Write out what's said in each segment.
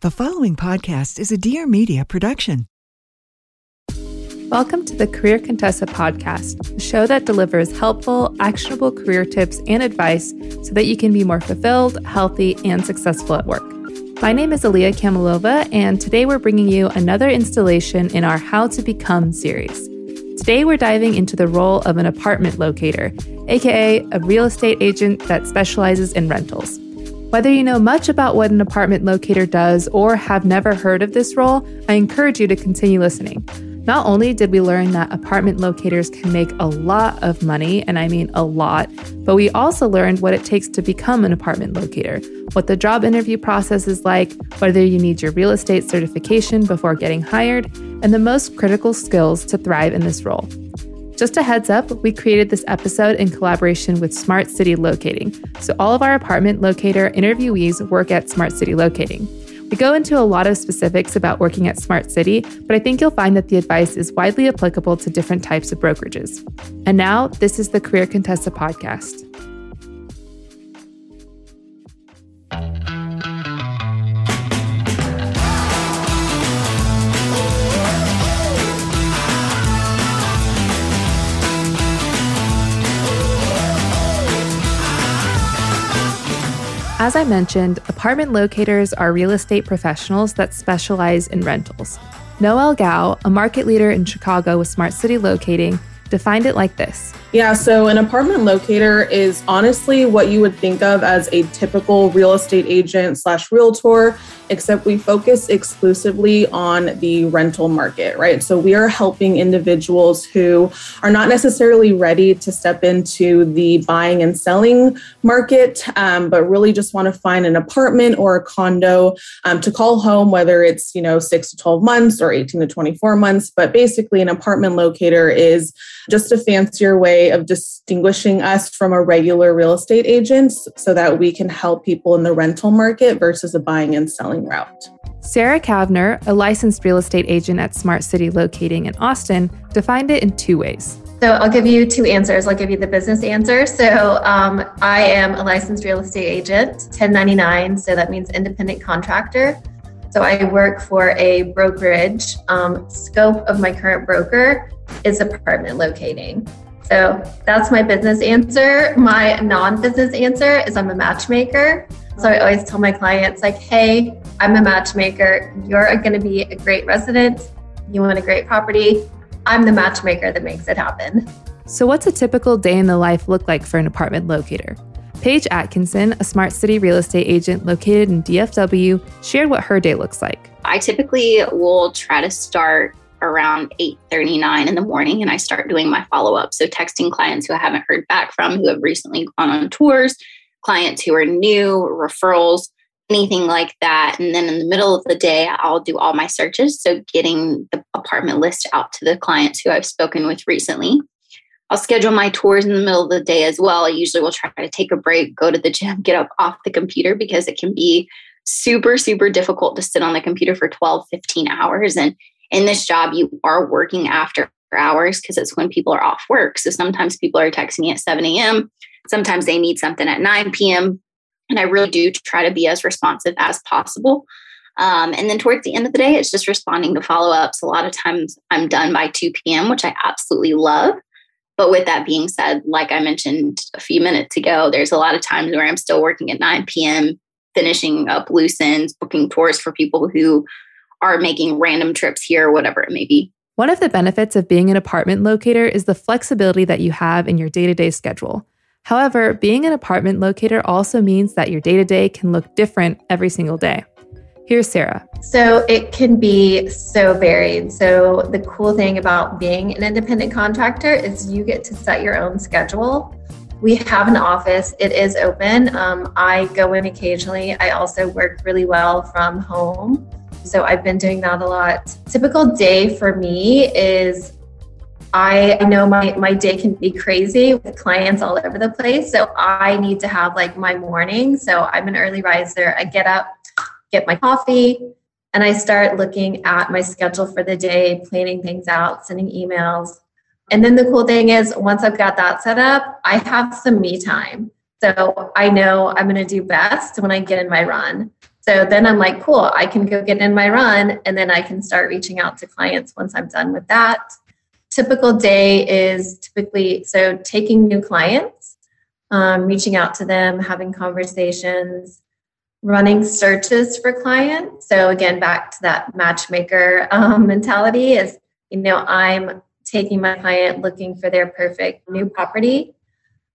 The following podcast is a Dear Media production. Welcome to the Career Contessa podcast, a show that delivers helpful, actionable career tips and advice so that you can be more fulfilled, healthy, and successful at work. My name is Aliyah Kamalova, and today we're bringing you another installation in our How to Become series. Today, we're diving into the role of an apartment locator, aka a real estate agent that specializes in rentals. Whether you know much about what an apartment locator does or have never heard of this role, I encourage you to continue listening. Not only did we learn that apartment locators can make a lot of money, and I mean a lot, but we also learned what it takes to become an apartment locator, what the job interview process is like, whether you need your real estate certification before getting hired, and the most critical skills to thrive in this role. Just a heads up, we created this episode in collaboration with Smart City Locating. So all of our apartment locator interviewees work at Smart City Locating. We go into a lot of specifics about working at Smart City, but I think you'll find that the advice is widely applicable to different types of brokerages. And now, this is the Career Contessa podcast. As I mentioned, apartment locators are real estate professionals that specialize in rentals. Noelle Gao, a market leader in Chicago with Smart City Locating, defined it like this. Yeah, so an apartment locator is honestly what you would think of as a typical real estate agent slash realtor, except we focus exclusively on the rental market, right? So we are helping individuals who are not necessarily ready to step into the buying and selling market, but really just want to find an apartment or a condo to call home, whether it's, 6 to 12 months or 18 to 24 months. But basically, an apartment locator is just a fancier way of distinguishing us from a regular real estate agent so that we can help people in the rental market versus a buying and selling route. Sarah Kavner, a licensed real estate agent at Smart City Locating in Austin, defined it in two ways. So I'll give you two answers. I'll give you the business answer. So I am a licensed real estate agent, 1099, so that means independent contractor. So I work for a brokerage. Scope of my current broker is apartment locating. So that's my business answer. My non-business answer is I'm a matchmaker. So I always tell my clients like, hey, I'm a matchmaker. You're going to be a great resident. You want a great property. I'm the matchmaker that makes it happen. So what's a typical day in the life look like for an apartment locator? Paige Atkinson, a Smart City real estate agent located in DFW, shared what her day looks like. I typically will try to start around 8:39 in the morning, and I start doing my follow-up. So texting clients who I haven't heard back from, who have recently gone on tours, clients who are new, referrals, anything like that. And then in the middle of the day, I'll do all my searches. So getting the apartment list out to the clients who I've spoken with recently. I'll schedule my tours in the middle of the day as well. I usually will try to take a break, go to the gym, get up off the computer, because it can be super, super difficult to sit on the computer for 12, 15 hours. And in this job, you are working after hours because it's when people are off work. So sometimes people are texting me at 7 a.m. Sometimes they need something at 9 p.m. And I really do try to be as responsive as possible. And then towards the end of the day, it's just responding to follow-ups. A lot of times I'm done by 2 p.m., which I absolutely love. But with that being said, like I mentioned a few minutes ago, there's a lot of times where I'm still working at 9 p.m., finishing up loose ends, booking tours for people who are making random trips here, whatever it may be. One of the benefits of being an apartment locator is the flexibility that you have in your day-to-day schedule. However, being an apartment locator also means that your day-to-day can look different every single day. Here's Sarah. So it can be so varied. So the cool thing about being an independent contractor is you get to set your own schedule. We have an office. It is open. I go in occasionally. I also work really well from home. So I've been doing that a lot. Typical day for me is I know my day can be crazy with clients all over the place. So I need to have like my morning. So I'm an early riser. I get up, get my coffee, and I start looking at my schedule for the day, planning things out, sending emails. And then the cool thing is once I've got that set up, I have some me time. So I know I'm going to do best when I get in my run. So then I'm like, cool, I can go get in my run, and then I can start reaching out to clients once I'm done with that. Typical day is typically, so taking new clients, reaching out to them, having conversations, running searches for clients. So again, back to that matchmaker mentality is, you know, I'm taking my client, looking for their perfect new property,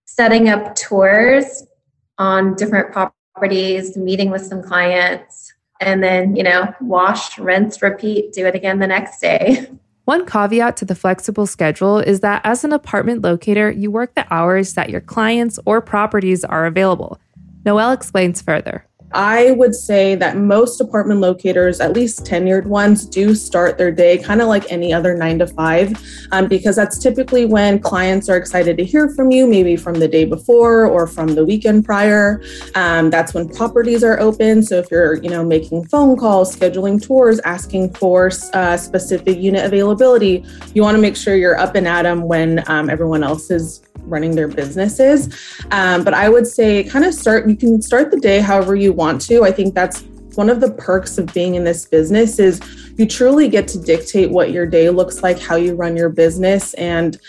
setting up tours on different properties, meeting with some clients, and then, you know, wash, rinse, repeat, do it again the next day. One caveat to the flexible schedule is that as an apartment locator, you work the hours that your clients or properties are available. Noelle explains further. I would say that most apartment locators, at least tenured ones, do start their day kind of like any other 9 to 5, because that's typically when clients are excited to hear from you, maybe from the day before or from the weekend prior. That's when properties are open. So if you're, you know, making phone calls, scheduling tours, asking for specific unit availability, you want to make sure you're up and at them when everyone else is running their businesses. But I would say kind of you can start the day however you want to. I think that's one of the perks of being in this business is you truly get to dictate what your day looks like, how you run your business, and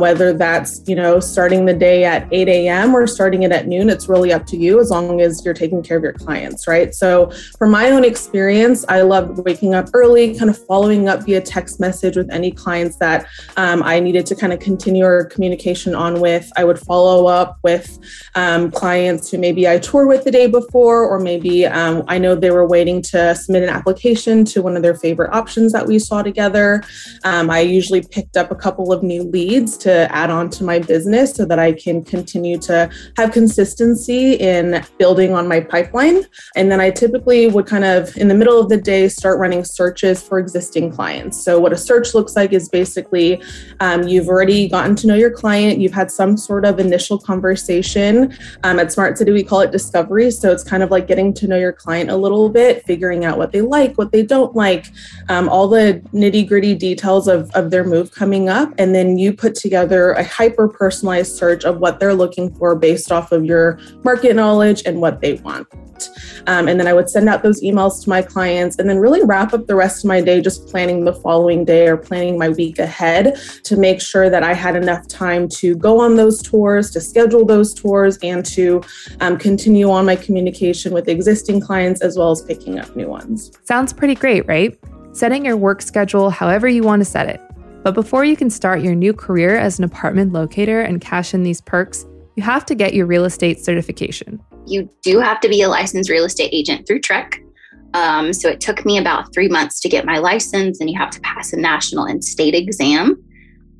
whether that's, you know, starting the day at 8 a.m. or starting it at noon, it's really up to you as long as you're taking care of your clients, right? So from my own experience, I loved waking up early, kind of following up via text message with any clients that I needed to kind of continue our communication on with. I would follow up with clients who maybe I toured with the day before, or maybe I know they were waiting to submit an application to one of their favorite options that we saw together. I usually picked up a couple of new leads to add on to my business so that I can continue to have consistency in building on my pipeline. And then I typically would kind of, in the middle of the day, start running searches for existing clients. So what a search looks like is basically you've already gotten to know your client. You've had some sort of initial conversation. At Smart City, we call it discovery. So it's kind of like getting to know your client a little bit, figuring out what they like, what they don't like, all the nitty gritty details of their move coming up. And then you put together a hyper personalized search of what they're looking for based off of your market knowledge and what they want. And then I would send out those emails to my clients and then really wrap up the rest of my day, just planning the following day or planning my week ahead to make sure that I had enough time to go on those tours, to schedule those tours, and to continue on my communication with existing clients as well as picking up new ones. Sounds pretty great, right? Setting your work schedule however you want to set it. But before you can start your new career as an apartment locator and cash in these perks, you have to get your real estate certification. You do have to be a licensed real estate agent through TREC. So it took me about 3 months to get my license, and you have to pass a national and state exam.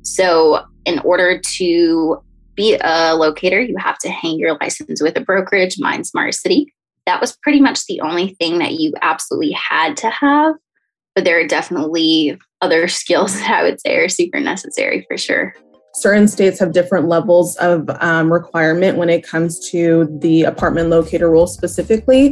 So in order to be a locator, you have to hang your license with a brokerage. Mine, Smart City. That was pretty much the only thing that you absolutely had to have. But there are definitely other skills that I would say are super necessary for sure. Certain states have different levels of requirement when it comes to the apartment locator rule specifically.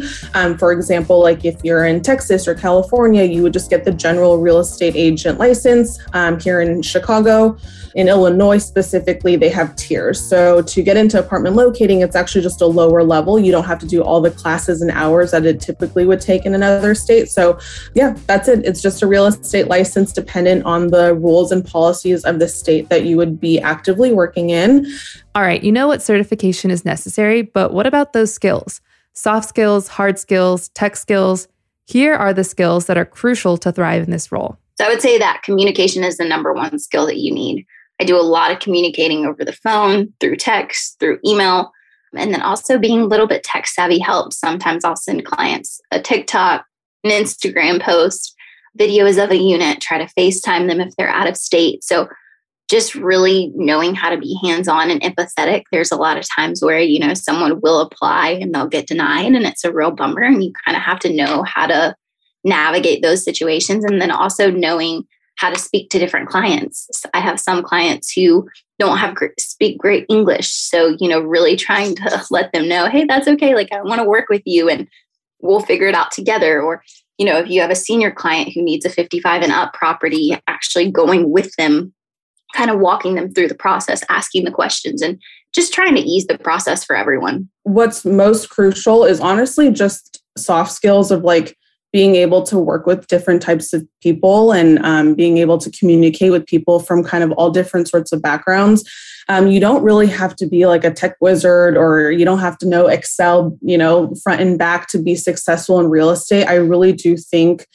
For example, like if you're in Texas or California, you would just get the general real estate agent license. Here in Chicago, in Illinois specifically, they have tiers. So to get into apartment locating, it's actually just a lower level. You don't have to do all the classes and hours that it typically would take in another state. So yeah, that's it. It's just a real estate license dependent on the rules and policies of the state that you would be actively working in. All right, you know what certification is necessary, but what about those skills? Soft skills, hard skills, tech skills? Here are the skills that are crucial to thrive in this role. So I would say that communication is the number one skill that you need. I do a lot of communicating over the phone, through text, through email, and then also being a little bit tech savvy helps. Sometimes I'll send clients a TikTok, an Instagram post, videos of a unit, try to FaceTime them if they're out of state. So just really knowing how to be hands-on and empathetic. There's a lot of times where, you know, someone will apply and they'll get denied and it's a real bummer, and you kind of have to know how to navigate those situations. And then also knowing how to speak to different clients. So I have some clients who don't have speak great English. So, you know, really trying to let them know, hey, that's okay. Like, I want to work with you and we'll figure it out together. Or, you know, if you have a senior client who needs a 55 and up property, actually going with them, kind of walking them through the process, asking the questions, and just trying to ease the process for everyone. What's most crucial is honestly just soft skills of like being able to work with different types of people and being able to communicate with people from kind of all different sorts of backgrounds. You don't really have to be like a tech wizard, or you don't have to know Excel, you know, front and back to be successful in real estate. I really do think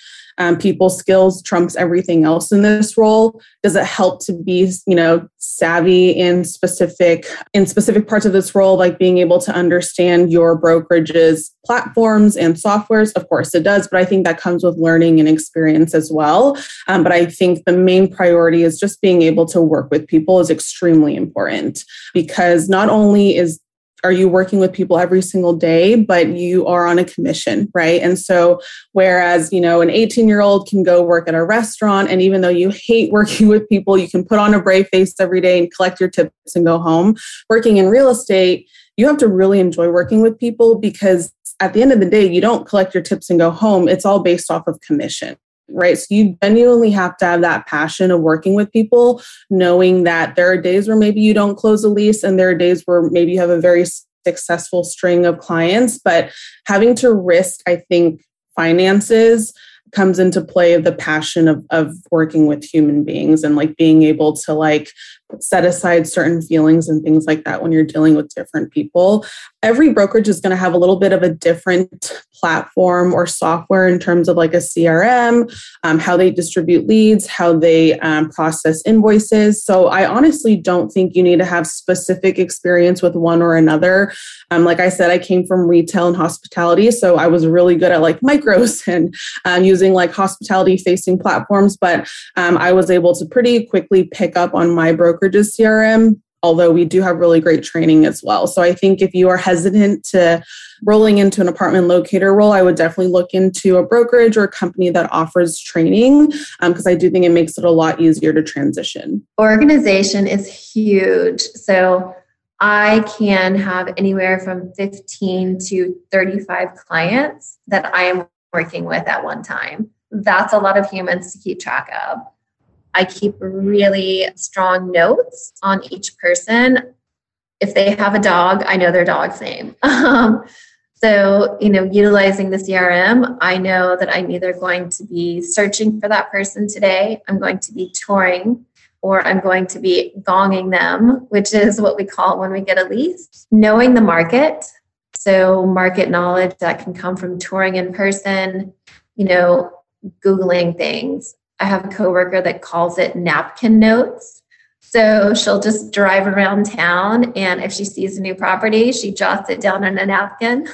people skills trumps everything else in this role. Does it help to be, you know, savvy and specific in specific parts of this role, like being able to understand your brokerage's platforms and softwares? Of course it does, but I think that comes with learning and experience as well. But I think the main priority is just being able to work with people is extremely important, because not only are you working with people every single day, but you are on a commission, right? And so whereas, you know, an 18-year-old can go work at a restaurant, and even though you hate working with people, you can put on a brave face every day and collect your tips and go home. Working in real estate, you have to really enjoy working with people, because at the end of the day, you don't collect your tips and go home. It's all based off of commission. Right. So you genuinely have to have that passion of working with people, knowing that there are days where maybe you don't close a lease, and there are days where maybe you have a very successful string of clients. But having to risk, I think, finances comes into play of the passion of working with human beings, and like being able to like set aside certain feelings and things like that when you're dealing with different people. Every brokerage is going to have a little bit of a different platform or software in terms of like a CRM, how they distribute leads, how they process invoices. So I honestly don't think you need to have specific experience with one or another. Like I said, I came from retail and hospitality, so I was really good at like micros and using like hospitality facing platforms, but I was able to pretty quickly pick up on my brokerage's CRM, although we do have really great training as well. So I think if you are hesitant to rolling into an apartment locator role, I would definitely look into a brokerage or a company that offers training, because I do think it makes it a lot easier to transition. Organization is huge. So I can have anywhere from 15 to 35 clients that I am working with at one time. That's a lot of humans to keep track of. I keep really strong notes on each person. If they have a dog, I know their dog's name. So, you know, utilizing the CRM, I know that I'm either going to be searching for that person today, I'm going to be touring, or I'm going to be gonging them, which is what we call when we get a lease. Knowing the market. So market knowledge that can come from touring in person, you know, Googling things. I have a coworker that calls it napkin notes. So she'll just drive around town, and if she sees a new property, she jots it down on a napkin.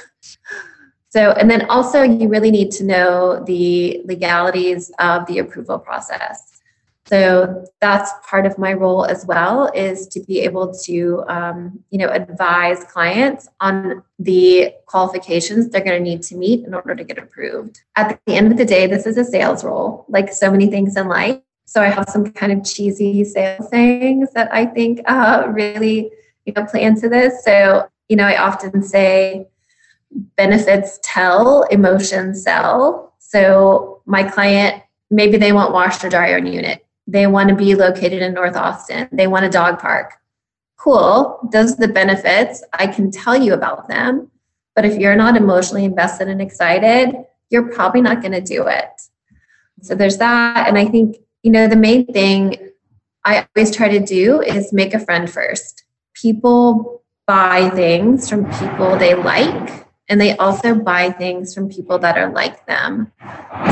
So, and then also you really need to know the legalities of the approval process. So that's part of my role as well, is to be able to, you know, advise clients on the qualifications they're going to need to meet in order to get approved. At the end of the day, this is a sales role, like so many things in life. So I have some kind of cheesy sales sayings that I think really, you know, play into this. So, you know, I often say benefits tell, emotions sell. So my client, maybe they want washer dryer unit. They want to be located in North Austin. They want a dog park. Cool. Those are the benefits. I can tell you about them. But if you're not emotionally invested and excited, you're probably not going to do it. So there's that. And I think, you know, the main thing I always try to do is make a friend first. People buy things from people they like And they also buy things from people that are like them.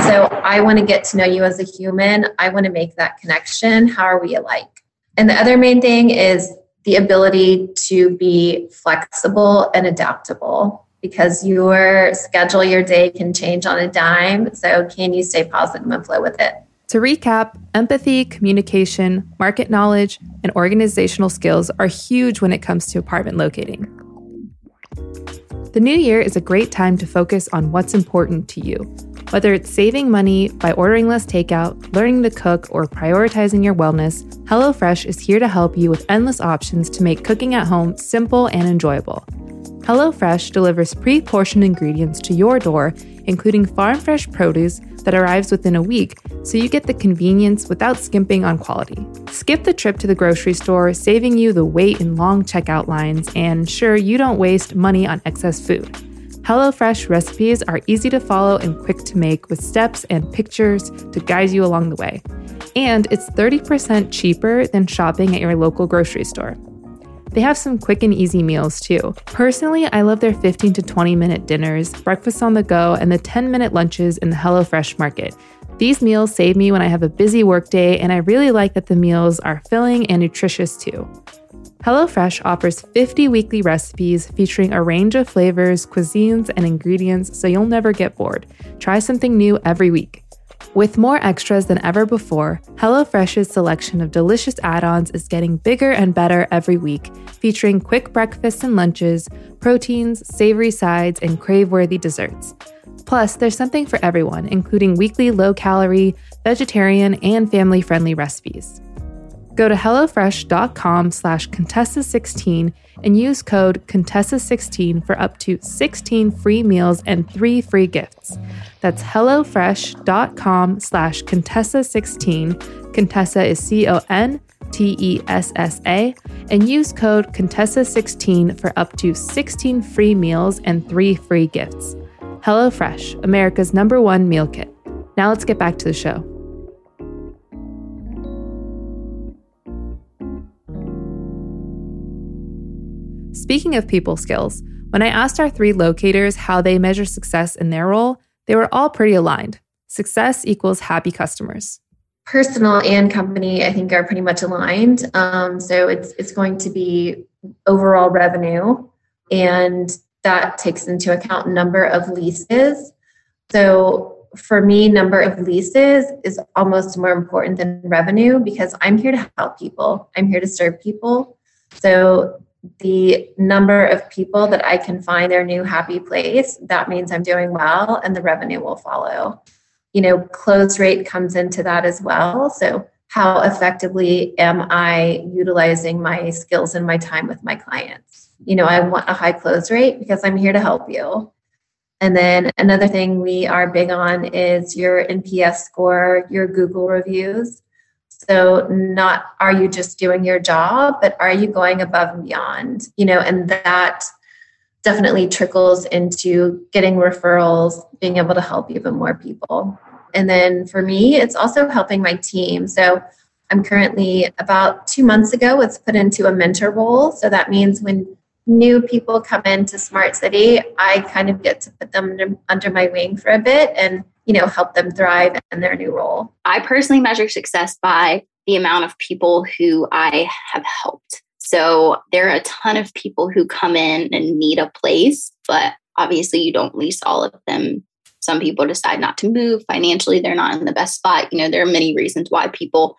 So I want to get to know you as a human. I want to make that connection. How are we alike? And the other main thing is the ability to be flexible and adaptable, because your schedule, your day can change on a dime. So can you stay positive and flow with it? To recap, empathy, communication, market knowledge, and organizational skills are huge when it comes to apartment locating. The new year is a great time to focus on what's important to you, whether it's saving money by ordering less takeout, learning to cook, or prioritizing your wellness. HelloFresh is here to help you with endless options to make cooking at home simple and enjoyable. HelloFresh delivers pre-portioned ingredients to your door, including farm-fresh produce that arrives within a week, so you get the convenience without skimping on quality. Skip the trip to the grocery store, saving you the wait in long checkout lines, and sure, you don't waste money on excess food. HelloFresh recipes are easy to follow and quick to make, with steps and pictures to guide you along the way. And it's 30% cheaper than shopping at your local grocery store. They have some quick and easy meals too. Personally, I love their 15 to 20 minute dinners, breakfast on the go, and the 10 minute lunches in the HelloFresh market. These meals save me when I have a busy workday, and I really like that the meals are filling and nutritious too. HelloFresh offers 50 weekly recipes featuring a range of flavors, cuisines, and ingredients, so you'll never get bored. Try something new every week. With more extras than ever before, HelloFresh's selection of delicious add-ons is getting bigger and better every week, featuring quick breakfasts and lunches, proteins, savory sides, and crave-worthy desserts. Plus, there's something for everyone, including weekly low-calorie, vegetarian, and family-friendly recipes. Go to hellofresh.com/Contessa16 and use code Contessa16 for up to 16 free meals and 3 free gifts. That's hellofresh.com/Contessa16. Contessa is CONTESSA. And use code Contessa16 for up to 16 free meals and 3 free gifts. HelloFresh, America's #1 meal kit. Now let's get back to the show. Speaking of people skills, when I asked our 3 locators how they measure success in their role, they were all pretty aligned. Success equals happy customers. Personal and company, I think, are pretty much aligned. So it's going to be overall revenue, and that takes into account number of leases. So for me, number of leases is almost more important than revenue, because I'm here to help people. I'm here to serve people. So the number of people that I can find their new happy place, that means I'm doing well, and the revenue will follow. You know, close rate comes into that as well. So how effectively am I utilizing my skills and my time with my clients? You know, I want a high close rate because I'm here to help you. And then another thing we are big on is your NPS score, your Google reviews. So not are you just doing your job, but are you going above and beyond? You know, and that definitely trickles into getting referrals, being able to help even more people. And then for me, it's also helping my team. So I'm currently, about 2 months ago, it's put into a mentor role. So that means when new people come into Smart City, I kind of get to put them under my wing for a bit and, you know, help them thrive in their new role. I personally measure success by the amount of people who I have helped. So there are a ton of people who come in and need a place, but obviously you don't lease all of them. Some people decide not to move. Financially, they're not in the best spot. You know, there are many reasons why people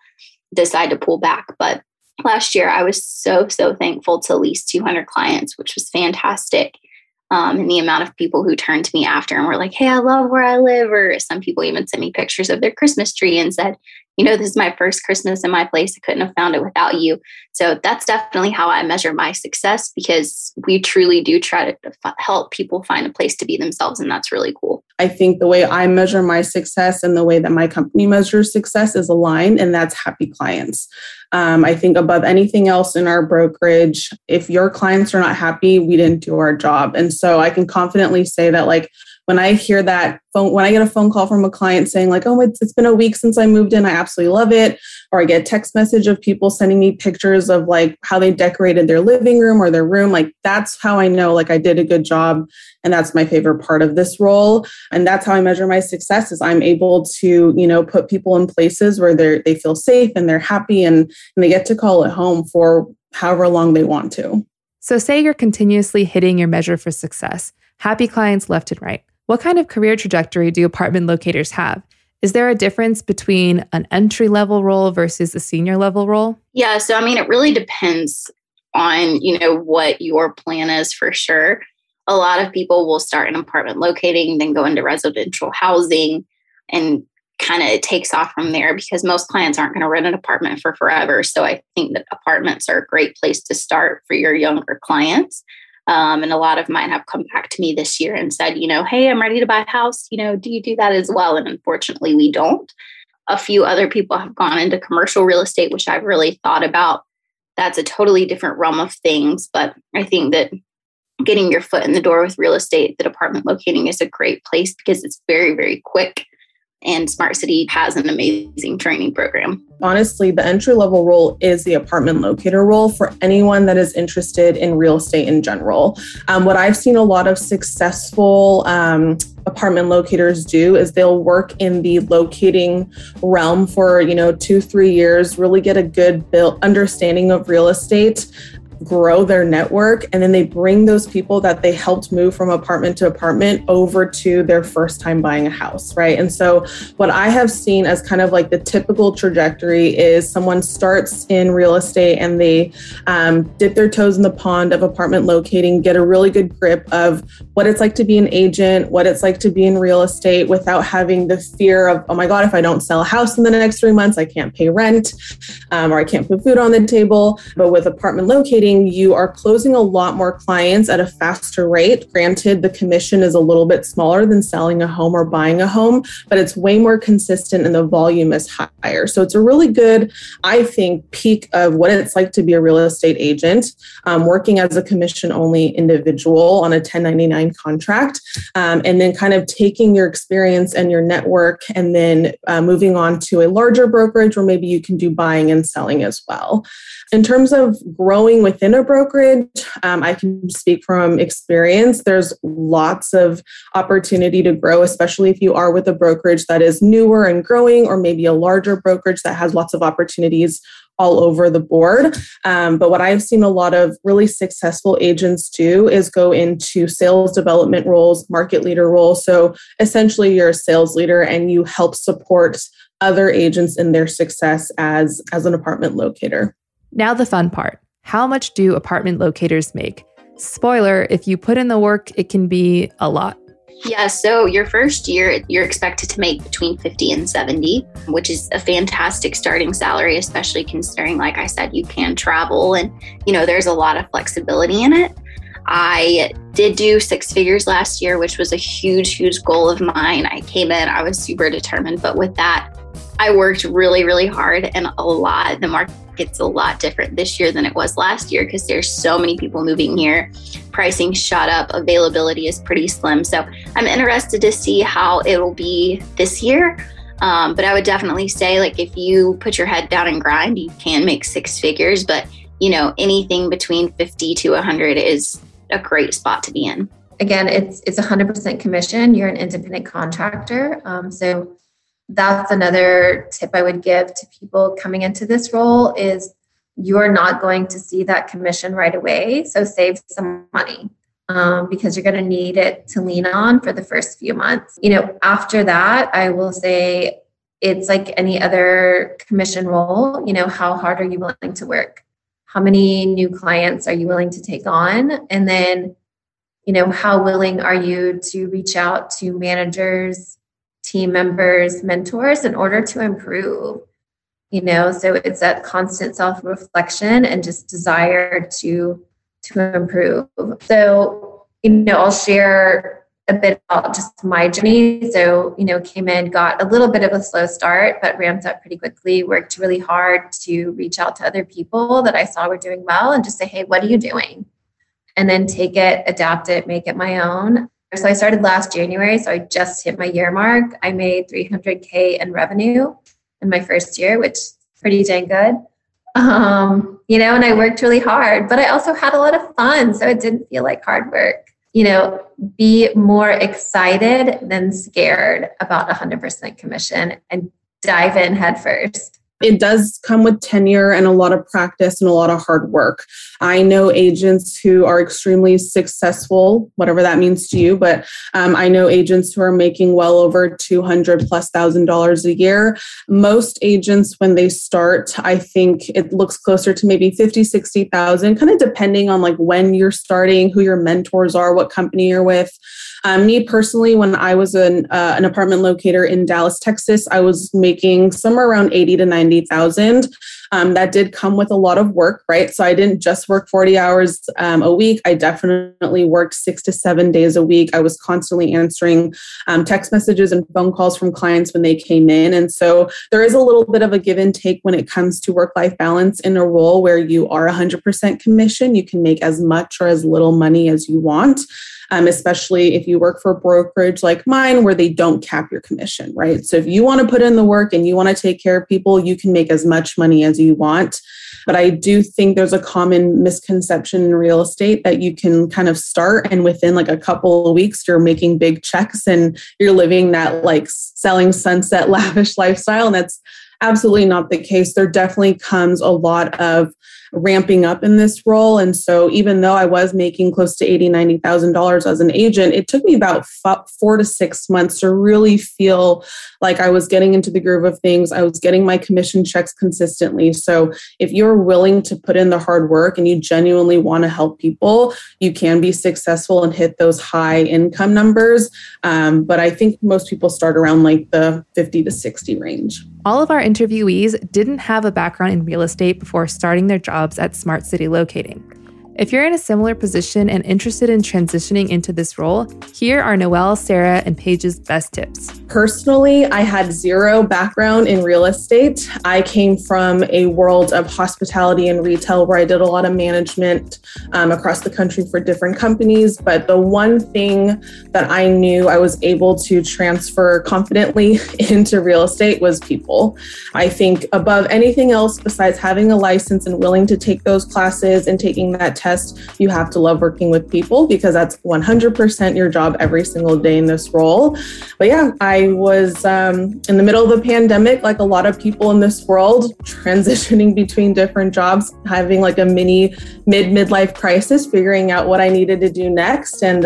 decide to pull back. But last year, I was so thankful to lease 200 clients, which was fantastic. And the amount of people who turned to me after and were like, hey, I love where I live. Or some people even sent me pictures of their Christmas tree and said, you know, this is my first Christmas in my place. I couldn't have found it without you. So that's definitely how I measure my success, because we truly do try to help people find a place to be themselves. And that's really cool. I think the way I measure my success and the way that my company measures success is aligned, and that's happy clients. I think above anything else in our brokerage, if your clients are not happy, we didn't do our job. And so I can confidently say that, like, when I hear that phone, when I get a phone call from a client saying like, oh, it's been a week since I moved in, I absolutely love it. Or I get a text message of people sending me pictures of like how they decorated their living room or their room. Like that's how I know like I did a good job. And that's my favorite part of this role. And that's how I measure my success is I'm able to, you know, put people in places where they feel safe and they're happy and they get to call it home for however long they want to. So say you're continuously hitting your measure for success. Happy clients left and right. What kind of career trajectory do apartment locators have? Is there a difference between an entry-level role versus a senior-level role? Yeah, so I mean, it really depends on, you know, what your plan is for sure. A lot of people will start in apartment locating, then go into residential housing, and kind of it takes off from there because most clients aren't going to rent an apartment for forever. So I think that apartments are a great place to start for your younger clients. And a lot of mine have come back to me this year and said, you know, hey, I'm ready to buy a house. You know, do you do that as well? And unfortunately, we don't. A few other people have gone into commercial real estate, which I've really thought about. That's a totally different realm of things. But I think that getting your foot in the door with real estate, that apartment locating is a great place because it's very, very quick. And Smart City has an amazing training program. Honestly, the entry-level role is the apartment locator role for anyone that is interested in real estate in general. What I've seen a lot of successful apartment locators do is they'll work in the locating realm for, you know, 2-3 years, really get a good understanding of real estate, grow their network, and then they bring those people that they helped move from apartment to apartment over to their first time buying a house, right? And so what I have seen as kind of like the typical trajectory is someone starts in real estate and they dip their toes in the pond of apartment locating, get a really good grip of what it's like to be an agent, what it's like to be in real estate without having the fear of, oh my God, if I don't sell a house in the next 3 months, I can't pay rent or I can't put food on the table. But with apartment locating, you are closing a lot more clients at a faster rate. Granted, the commission is a little bit smaller than selling a home or buying a home, but it's way more consistent and the volume is higher. So it's a really good, I think, peak of what it's like to be a real estate agent, working as a commission-only individual on a 1099 contract, and then kind of taking your experience and your network and then moving on to a larger brokerage where maybe you can do buying and selling as well. In terms of growing with within a brokerage, I can speak from experience. There's lots of opportunity to grow, especially if you are with a brokerage that is newer and growing, or maybe a larger brokerage that has lots of opportunities all over the board. But what I've seen a lot of really successful agents do is go into sales development roles, market leader roles. So essentially you're a sales leader and you help support other agents in their success as an apartment locator. Now the fun part. How much do apartment locators make? Spoiler, if you put in the work, it can be a lot. Yeah, so your first year, you're expected to make between 50 and 70, which is a fantastic starting salary, especially considering, like I said, you can travel and, you know, there's a lot of flexibility in it. I did do 6 figures last year, which was a huge, huge goal of mine. I came in, I was super determined, but with that, I worked really, really hard and a lot. The market's a lot different this year than it was last year because there's so many people moving here. Pricing shot up. Availability is pretty slim. So I'm interested to see how it will be this year. But I would definitely say, like, if you put your head down and grind, you can make 6 figures. But, you know, anything between 50 to 100 is a great spot to be in. Again, it's 100% commission. You're an independent contractor. So that's another tip I would give to people coming into this role is you're not going to see that commission right away. So save some money because you're going to need it to lean on for the first few months. You know, after that, I will say it's like any other commission role. You know, how hard are you willing to work? How many new clients are you willing to take on? And then, you know, how willing are you to reach out to managers, team members, mentors in order to improve, you know, so it's that constant self-reflection and just desire to improve. So, you know, I'll share a bit about just my journey. So, you know, came in, got a little bit of a slow start, but ramped up pretty quickly, worked really hard to reach out to other people that I saw were doing well and just say, hey, what are you doing? And then take it, adapt it, make it my own. So I started last January, so I just hit my year mark. I made $300K in revenue in my first year, which is pretty dang good. And I worked really hard, but I also had a lot of fun. So it didn't feel like hard work. You know, be more excited than scared about 100% commission and dive in headfirst. It does come with tenure and a lot of practice and a lot of hard work. I know agents who are extremely successful, whatever that means to you, but I know agents who are making well over $200,000+ a year. Most agents, when they start, I think it looks closer to maybe $50,000-$60,000, kind of depending on like when you're starting, who your mentors are, what company you're with. Me personally, when I was an apartment locator in Dallas, Texas, I was making somewhere around $80,000 to $90,000. That did come with a lot of work, right? So I didn't just work 40 hours a week. I definitely worked 6 to 7 days a week. I was constantly answering text messages and phone calls from clients when they came in. And so there is a little bit of a give and take when it comes to work-life balance in a role where you are 100% commission. You can make as much or as little money as you want. Especially if you work for a brokerage like mine where they don't cap your commission, right? So if you want to put in the work and you want to take care of people, you can make as much money as you want. But I do think there's a common misconception in real estate that you can kind of start and within like a couple of weeks, you're making big checks and you're living that like selling sunset lavish lifestyle. And that's absolutely not the case. There definitely comes a lot of ramping up in this role. And so even though I was making close to $80,000, $90,000 as an agent, it took me about 4 to 6 months to really feel like I was getting into the groove of things. I was getting my commission checks consistently. So if you're willing to put in the hard work and you genuinely want to help people, you can be successful and hit those high income numbers. But I think most people start around like the 50 to 60 range. All of our interviewees didn't have a background in real estate before starting their jobs at Smart City Locating. If you're in a similar position and interested in transitioning into this role, here are Noelle, Sarah, and Paige's best tips. Personally, I had zero background in real estate. I came from a world of hospitality and retail where I did a lot of management across the country for different companies. But the one thing that I knew I was able to transfer confidently into real estate was people. I think above anything else besides having a license and willing to take those classes and taking that test, you have to love working with people because that's 100% your job every single day in this role. But yeah, I was in the middle of the pandemic, like a lot of people in this world, transitioning between different jobs, having like a midlife crisis, figuring out what I needed to do next. And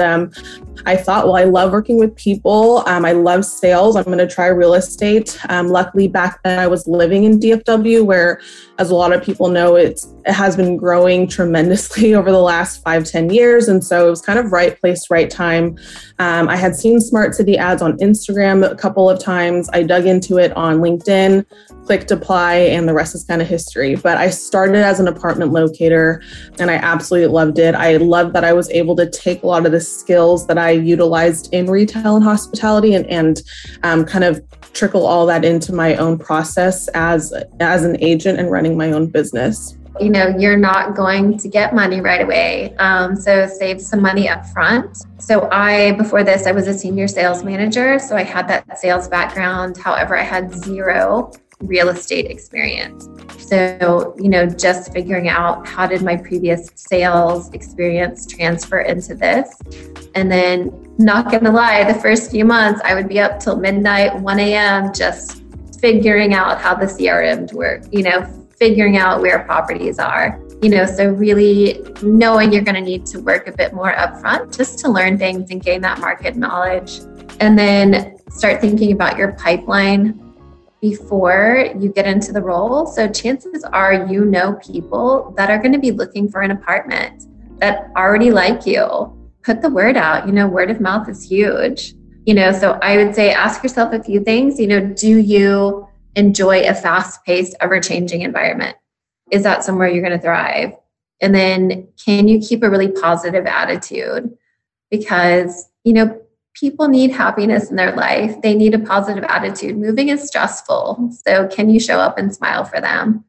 I thought, well, I love working with people. I love sales. I'm going to try real estate. Luckily, back then I was living in DFW where, as a lot of people know, it has been growing tremendously over the last 5-10 years. And so it was kind of right place, right time. I had seen Smart City ads on Instagram a couple of times. I dug into it on LinkedIn, clicked apply, and the rest is kind of history. But I started as an apartment locator and I absolutely loved it. I loved that I was able to take a lot of the skills that I utilized in retail and hospitality and kind of trickle all that into my own process as an agent and running my own business. You know, you're not going to get money right away. So save some money up front. So before this, I was a senior sales manager. So I had that sales background. However, I had zero real estate experience. So, you know, just figuring out how did my previous sales experience transfer into this? And then, not gonna lie, the first few months I would be up till midnight, 1 a.m., just figuring out how the CRMs work, you know, figuring out where properties are, you know, so really knowing you're gonna need to work a bit more upfront just to learn things and gain that market knowledge. And then start thinking about your pipeline before you get into the role. So chances are, you know, people that are going to be looking for an apartment that already like you. Put the word out, you know, word of mouth is huge, you know, so I would say ask yourself a few things, you know, do you enjoy a fast-paced, ever-changing environment? Is that somewhere you're going to thrive? And then can you keep a really positive attitude? Because, you know, people need happiness in their life. They need a positive attitude. Moving is stressful. So can you show up and smile for them?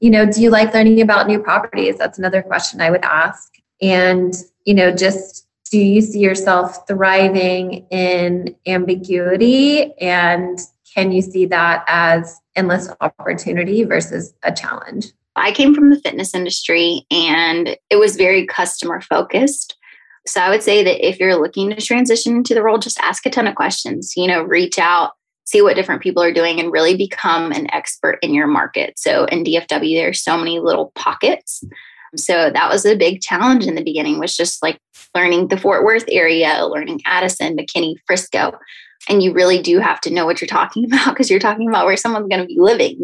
You know, do you like learning about new properties? That's another question I would ask. And, you know, just do you see yourself thriving in ambiguity? And can you see that as endless opportunity versus a challenge? I came from the fitness industry and it was very customer focused. So I would say that if you're looking to transition into the role, just ask a ton of questions, reach out, see what different people are doing, and really become an expert in your market. So in DFW, there's so many little pockets. So that was a big challenge in the beginning, was just like learning the Fort Worth area, learning Addison, McKinney, Frisco. And you really do have to know what you're talking about, because you're talking about where someone's going to be living,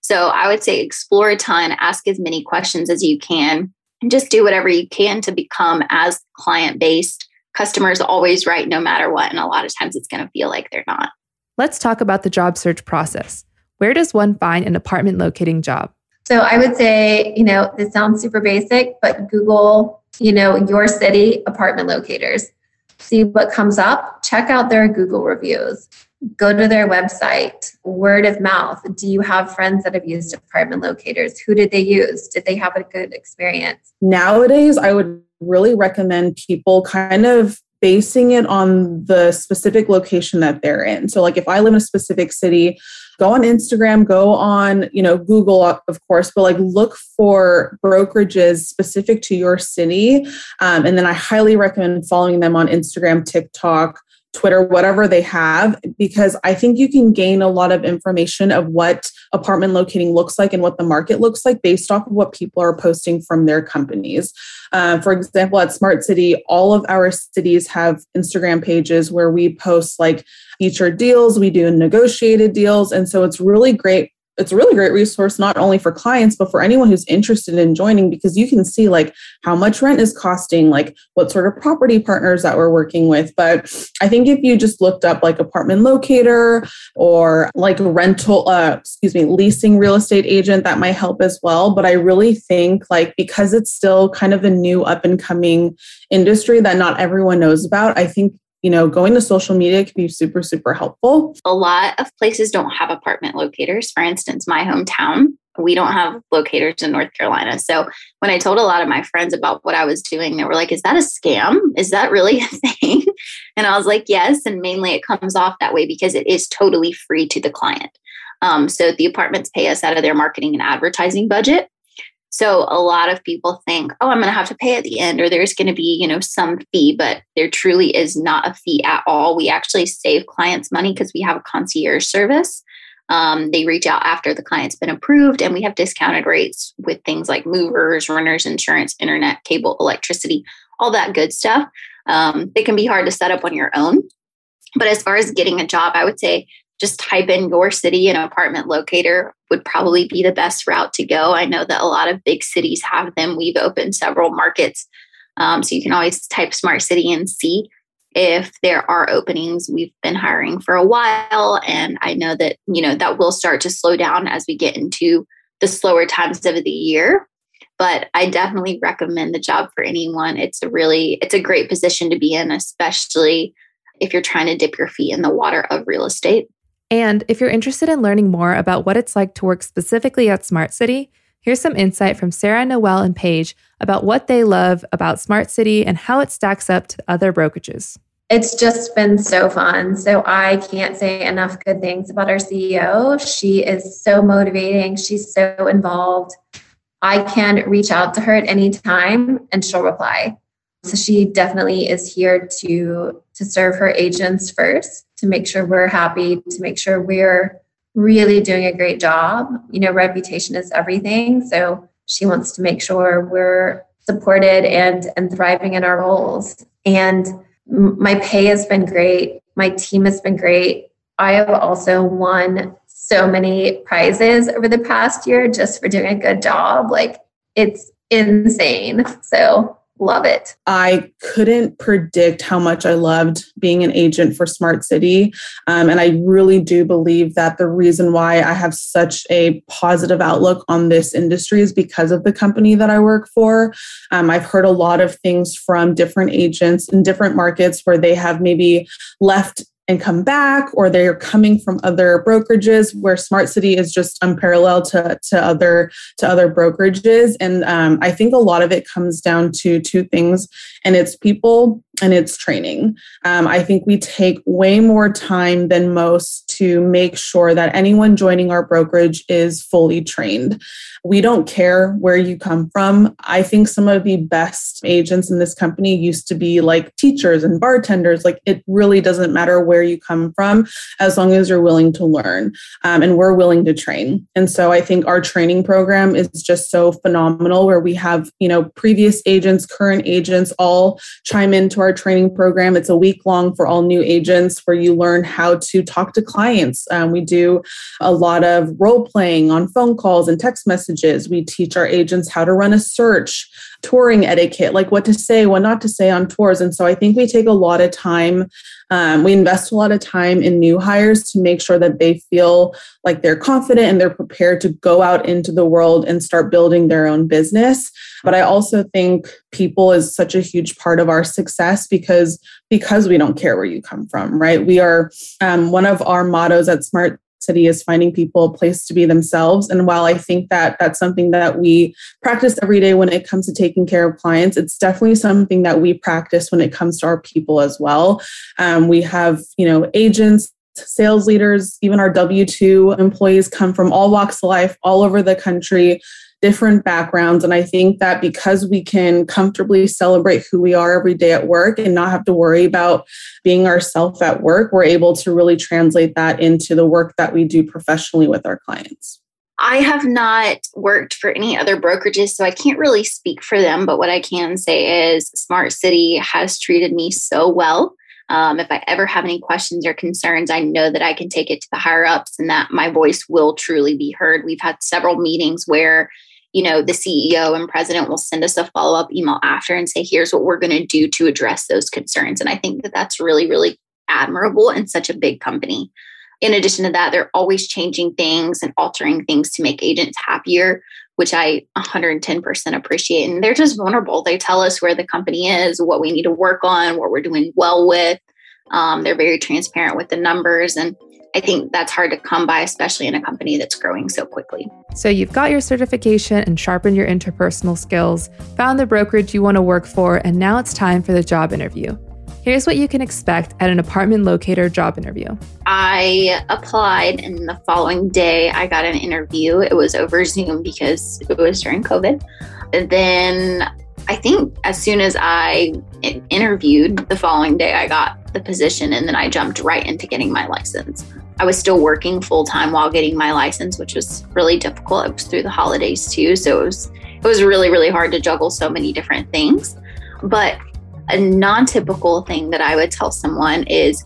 So I would say explore a ton, ask as many questions as you can, and just do whatever you can to become as client-based. Customer is always right, no matter what. And a lot of times it's going to feel like they're not. Let's talk about the job search process. Where does one find an apartment locating job? So I would say, this sounds super basic, but Google, your city apartment locators. See what comes up. Check out their Google reviews. Go to their website. Word of mouth. Do you have friends that have used apartment locators? Who did they use? Did they have a good experience? Nowadays, I would really recommend people kind of basing it on the specific location that they're in. So like if I live in a specific city, go on Instagram, go on, Google, of course, but look for brokerages specific to your city. And then I highly recommend following them on Instagram, TikTok, Twitter, whatever they have, because I think you can gain a lot of information of what apartment locating looks like and what the market looks like based off of what people are posting from their companies. For example, at Smart City, all of our cities have Instagram pages where we post featured deals, we do negotiated deals. And so it's really great. It's a really great resource, not only for clients, but for anyone who's interested in joining, because you can see how much rent is costing, what sort of property partners that we're working with. But I think if you just looked up apartment locator or leasing real estate agent, that might help as well. But I really think because it's still kind of a new up and coming industry that not everyone knows about, I think going to social media can be super, super helpful. A lot of places don't have apartment locators. For instance, my hometown, we don't have locators in North Carolina. So when I told a lot of my friends about what I was doing, they were like, is that a scam? Is that really a thing? And I was like, yes. And mainly it comes off that way because it is totally free to the client. So the apartments pay us out of their marketing and advertising budget. So a lot of people think, I'm going to have to pay at the end, or there's going to be, some fee, but there truly is not a fee at all. We actually save clients money because we have a concierge service. They reach out after the client's been approved, and we have discounted rates with things like movers, renters, insurance, internet, cable, electricity, all that good stuff. They can be hard to set up on your own. But as far as getting a job, I would say just type in your city and apartment locator would probably be the best route to go. I know that a lot of big cities have them. We've opened several markets. So you can always type Smart City and see if there are openings. We've been hiring for a while. And I know that, that will start to slow down as we get into the slower times of the year. But I definitely recommend the job for anyone. It's a great position to be in, especially if you're trying to dip your feet in the water of real estate. And if you're interested in learning more about what it's like to work specifically at Smart City, here's some insight from Sarah, Noelle, and Paige about what they love about Smart City and how it stacks up to other brokerages. It's just been so fun. So I can't say enough good things about our CEO. She is so motivating. She's so involved. I can reach out to her at any time and she'll reply. So she definitely is here to serve her agents first, to make sure we're happy, to make sure we're really doing a great job. Reputation is everything. So she wants to make sure we're supported and thriving in our roles. And my pay has been great. My team has been great. I have also won so many prizes over the past year just for doing a good job. It's insane. So love it. I couldn't predict how much I loved being an agent for Smart City. And I really do believe that the reason why I have such a positive outlook on this industry is because of the company that I work for. I've heard a lot of things from different agents in different markets where they have maybe left and come back, or they're coming from other brokerages, where Smart City is just unparalleled to other brokerages. And I think a lot of it comes down to two things, and it's people and it's training. I think we take way more time than most to make sure that anyone joining our brokerage is fully trained. We don't care where you come from. I think some of the best agents in this company used to be like teachers and bartenders. Like, it really doesn't matter where you come from, as long as you're willing to learn, and we're willing to train. And so I think our training program is just so phenomenal, where we have, previous agents, current agents, all chime into our training program. It's a week long for all new agents, where you learn how to talk to clients. We do a lot of role playing on phone calls and text messages. We teach our agents how to run a search, touring etiquette, like what to say, what not to say on tours. And so I think we take a lot of time. We invest a lot of time in new hires to make sure that they feel like they're confident and they're prepared to go out into the world and start building their own business. But I also think people is such a huge part of our success, because we don't care where you come from, right? We are, one of our mottos at Smart City is finding people a place to be themselves. And while I think that that's something that we practice every day when it comes to taking care of clients, it's definitely something that we practice when it comes to our people as well. We have, agents, sales leaders, even our W-2 employees come from all walks of life, all over the country, different backgrounds. And I think that because we can comfortably celebrate who we are every day at work and not have to worry about being ourselves at work, we're able to really translate that into the work that we do professionally with our clients. I have not worked for any other brokerages, so I can't really speak for them. But what I can say is Smart City has treated me so well. If I ever have any questions or concerns, I know that I can take it to the higher ups and that my voice will truly be heard. We've had several meetings where the CEO and president will send us a follow-up email after and say, here's what we're going to do to address those concerns. And I think that that's really, really admirable in such a big company. In addition to that, they're always changing things and altering things to make agents happier, which I 110% appreciate. And they're just vulnerable. They tell us where the company is, what we need to work on, what we're doing well with. They're very transparent with the numbers, and I think that's hard to come by, especially in a company that's growing so quickly. So you've got your certification and sharpened your interpersonal skills, found the brokerage you want to work for, and now it's time for the job interview. Here's what you can expect at an apartment locator job interview. I applied, and the following day I got an interview. It was over Zoom because it was during COVID. And then I think as soon as I interviewed, the following day I got the position, and then I jumped right into getting my license. I was still working full-time while getting my license, which was really difficult. It was through the holidays too, so it was really, really hard to juggle so many different things. But a non-typical thing that I would tell someone is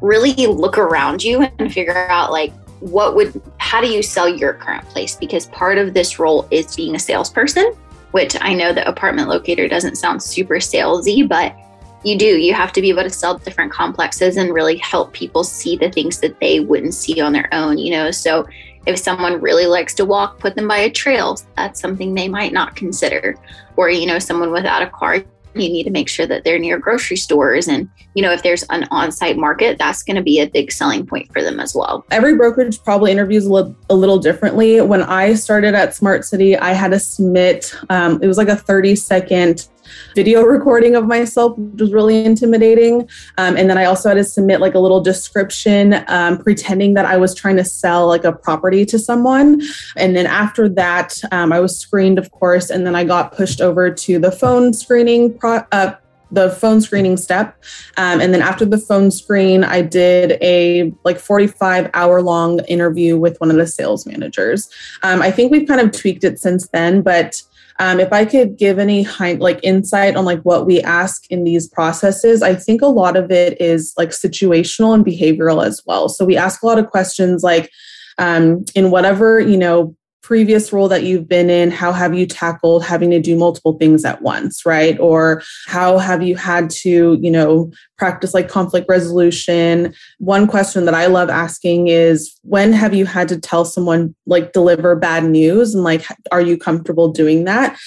really look around you and figure out how do you sell your current place? Because part of this role is being a salesperson, which I know the apartment locator doesn't sound super salesy, but you do. You have to be able to sell different complexes and really help people see the things that they wouldn't see on their own, So if someone really likes to walk, put them by a trail. That's something they might not consider. Or, someone without a car, you need to make sure that they're near grocery stores. And, if there's an on-site market, that's going to be a big selling point for them as well. Every brokerage probably interviews a little differently. When I started at Smart City, I had to submit, it was like a 30-second video recording of myself, which was really intimidating. And then I also had to submit a little description, pretending that I was trying to sell a property to someone. And then after that, I was screened, of course, and then I got pushed over to the phone screening step. And then after the phone screen, I did a 45-hour long interview with one of the sales managers. I think we've kind of tweaked it since then, but if I could give any insight on what we ask in these processes, I think a lot of it is situational and behavioral as well. So we ask a lot of questions in whatever, previous role that you've been in, how have you tackled having to do multiple things at once, right? Or how have you had to, practice like conflict resolution. One question that I love asking is, when have you had to tell someone, like, deliver bad news? And like, are you comfortable doing that?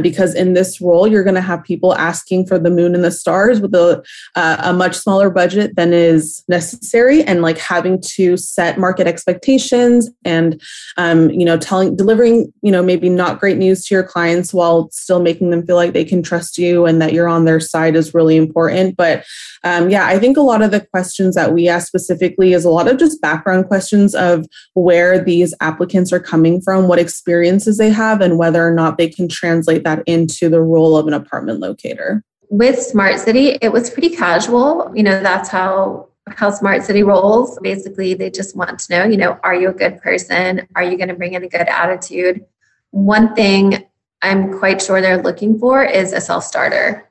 Because in this role, you're going to have people asking for the moon and the stars with a much smaller budget than is necessary. And like having to set market expectations and, delivering, maybe not great news to your clients while still making them feel like they can trust you and that you're on their side is really important. But I think a lot of the questions that we ask specifically is a lot of just background questions of where these applicants are coming from, what experiences they have, and whether or not they can translate that into the role of an apartment locator. With Smart City, it was pretty casual. That's how Smart City rolls. Basically, they just want to know, are you a good person? Are you going to bring in a good attitude? One thing I'm quite sure they're looking for is a self-starter.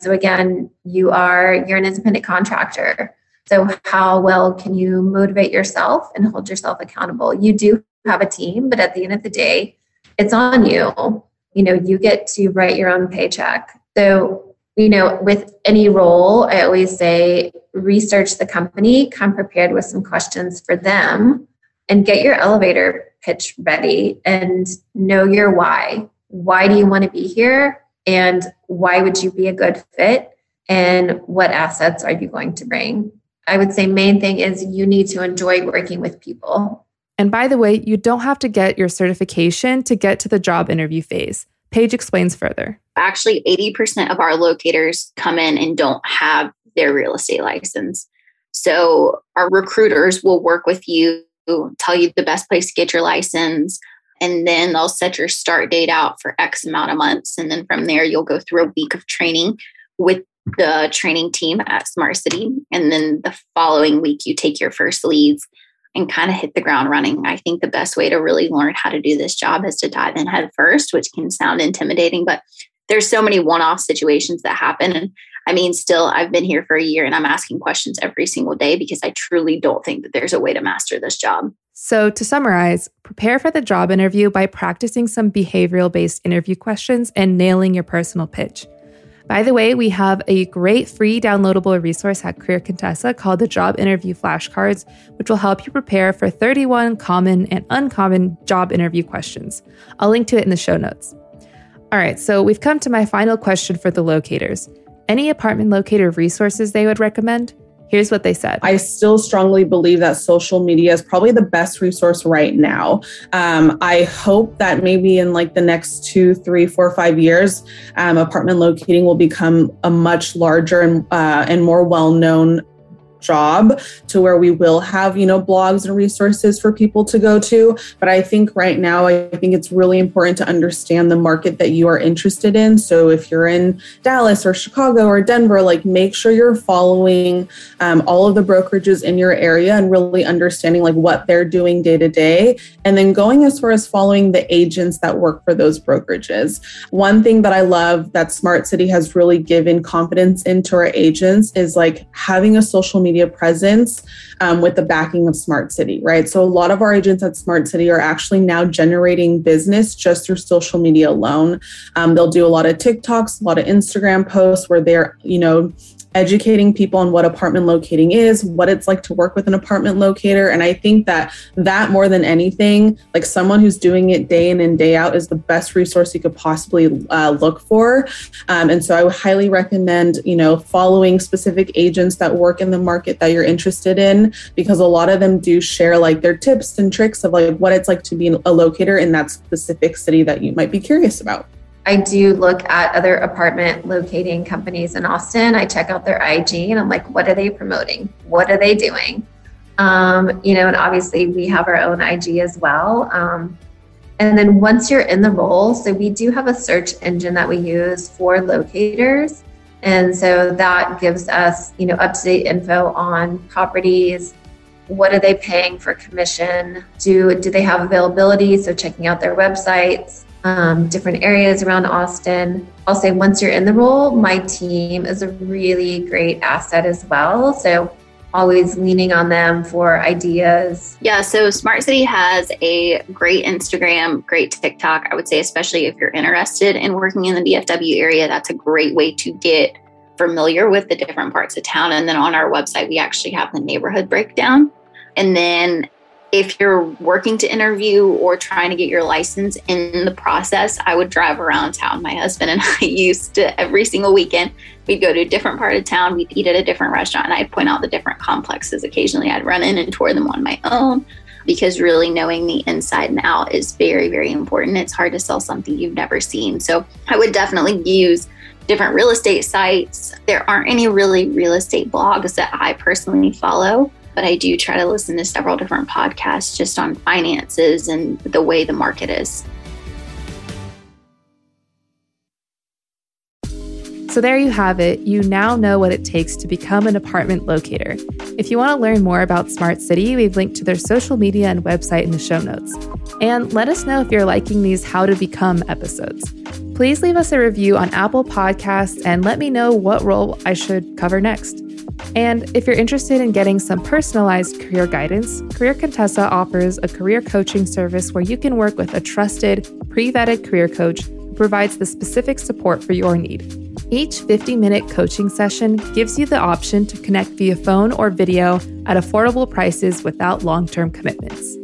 So again, you're an independent contractor. So how well can you motivate yourself and hold yourself accountable? You do have a team, but at the end of the day, it's on you. You get to write your own paycheck. So, with any role, I always say, research the company, come prepared with some questions for them, and get your elevator pitch ready and know your why. Why do you want to be here? And why would you be a good fit? And what assets are you going to bring? I would say main thing is you need to enjoy working with people. And by the way, you don't have to get your certification to get to the job interview phase. Paige explains further. Actually, 80% of our locators come in and don't have their real estate license. So our recruiters will work with you, tell you the best place to get your license, and then they'll set your start date out for X amount of months. And then from there, you'll go through a week of training with the training team at Smart City. And then the following week, you take your first leads and kind of hit the ground running. I think the best way to really learn how to do this job is to dive in head first, which can sound intimidating, but there's so many one-off situations that happen. And I've been here for a year and I'm asking questions every single day because I truly don't think that there's a way to master this job. So to summarize, prepare for the job interview by practicing some behavioral-based interview questions and nailing your personal pitch. By the way, we have a great free downloadable resource at Career Contessa called the Job Interview Flashcards, which will help you prepare for 31 common and uncommon job interview questions. I'll link to it in the show notes. All right, so we've come to my final question for the locators. Any apartment locator resources they would recommend? Here's what they said. I still strongly believe that social media is probably the best resource right now. I hope that maybe in like the next 2, 3, 4, 5 years, apartment locating will become a much larger and more well-known job to where we will have, blogs and resources for people to go to. But I think right now, I think it's really important to understand the market that you are interested in. So if you're in Dallas or Chicago or Denver, make sure you're following all of the brokerages in your area and really understanding what they're doing day to day. And then going as far as following the agents that work for those brokerages. One thing that I love that Smart City has really given confidence into our agents is having a social media presence with the backing of Smart City, right? So a lot of our agents at Smart City are actually now generating business just through social media alone. They'll do a lot of TikToks, a lot of Instagram posts where they're, educating people on what apartment locating is, what it's like to work with an apartment locator. And I think that more than anything, someone who's doing it day in and day out is the best resource you could possibly look for. And so I would highly recommend, following specific agents that work in the market that you're interested in, because a lot of them do share their tips and tricks of what it's like to be a locator in that specific city that you might be curious about. I do look at other apartment locating companies in Austin. I check out their IG and I'm like, what are they promoting? What are they doing? And obviously we have our own IG as well. And then once you're in the role, so we do have a search engine that we use for locators. And so that gives us, up-to-date info on properties. What are they paying for commission? Do they have availability? So checking out their websites. Different areas around Austin. I'll say once you're in the role, my team is a really great asset as well. So always leaning on them for ideas. Yeah, so Smart City has a great Instagram, great TikTok. I would say, especially if you're interested in working in the DFW area, that's a great way to get familiar with the different parts of town. And then on our website, we actually have the neighborhood breakdown. And then if you're working to interview or trying to get your license, in the process, I would drive around town. My husband and I used to, every single weekend, we'd go to a different part of town, we'd eat at a different restaurant, and I'd point out the different complexes. Occasionally I'd run in and tour them on my own, because really knowing the inside and out is very, very important. It's hard to sell something you've never seen. So I would definitely use different real estate sites. There aren't any really real estate blogs that I personally follow, but I do try to listen to several different podcasts just on finances and the way the market is. So there you have it. You now know what it takes to become an apartment locator. If you want to learn more about Smart City, we've linked to their social media and website in the show notes. And let us know if you're liking these How to Become episodes. Please leave us a review on Apple Podcasts and let me know what role I should cover next. And if you're interested in getting some personalized career guidance, Career Contessa offers a career coaching service where you can work with a trusted, pre-vetted career coach who provides the specific support for your need. Each 50-minute coaching session gives you the option to connect via phone or video at affordable prices without long-term commitments.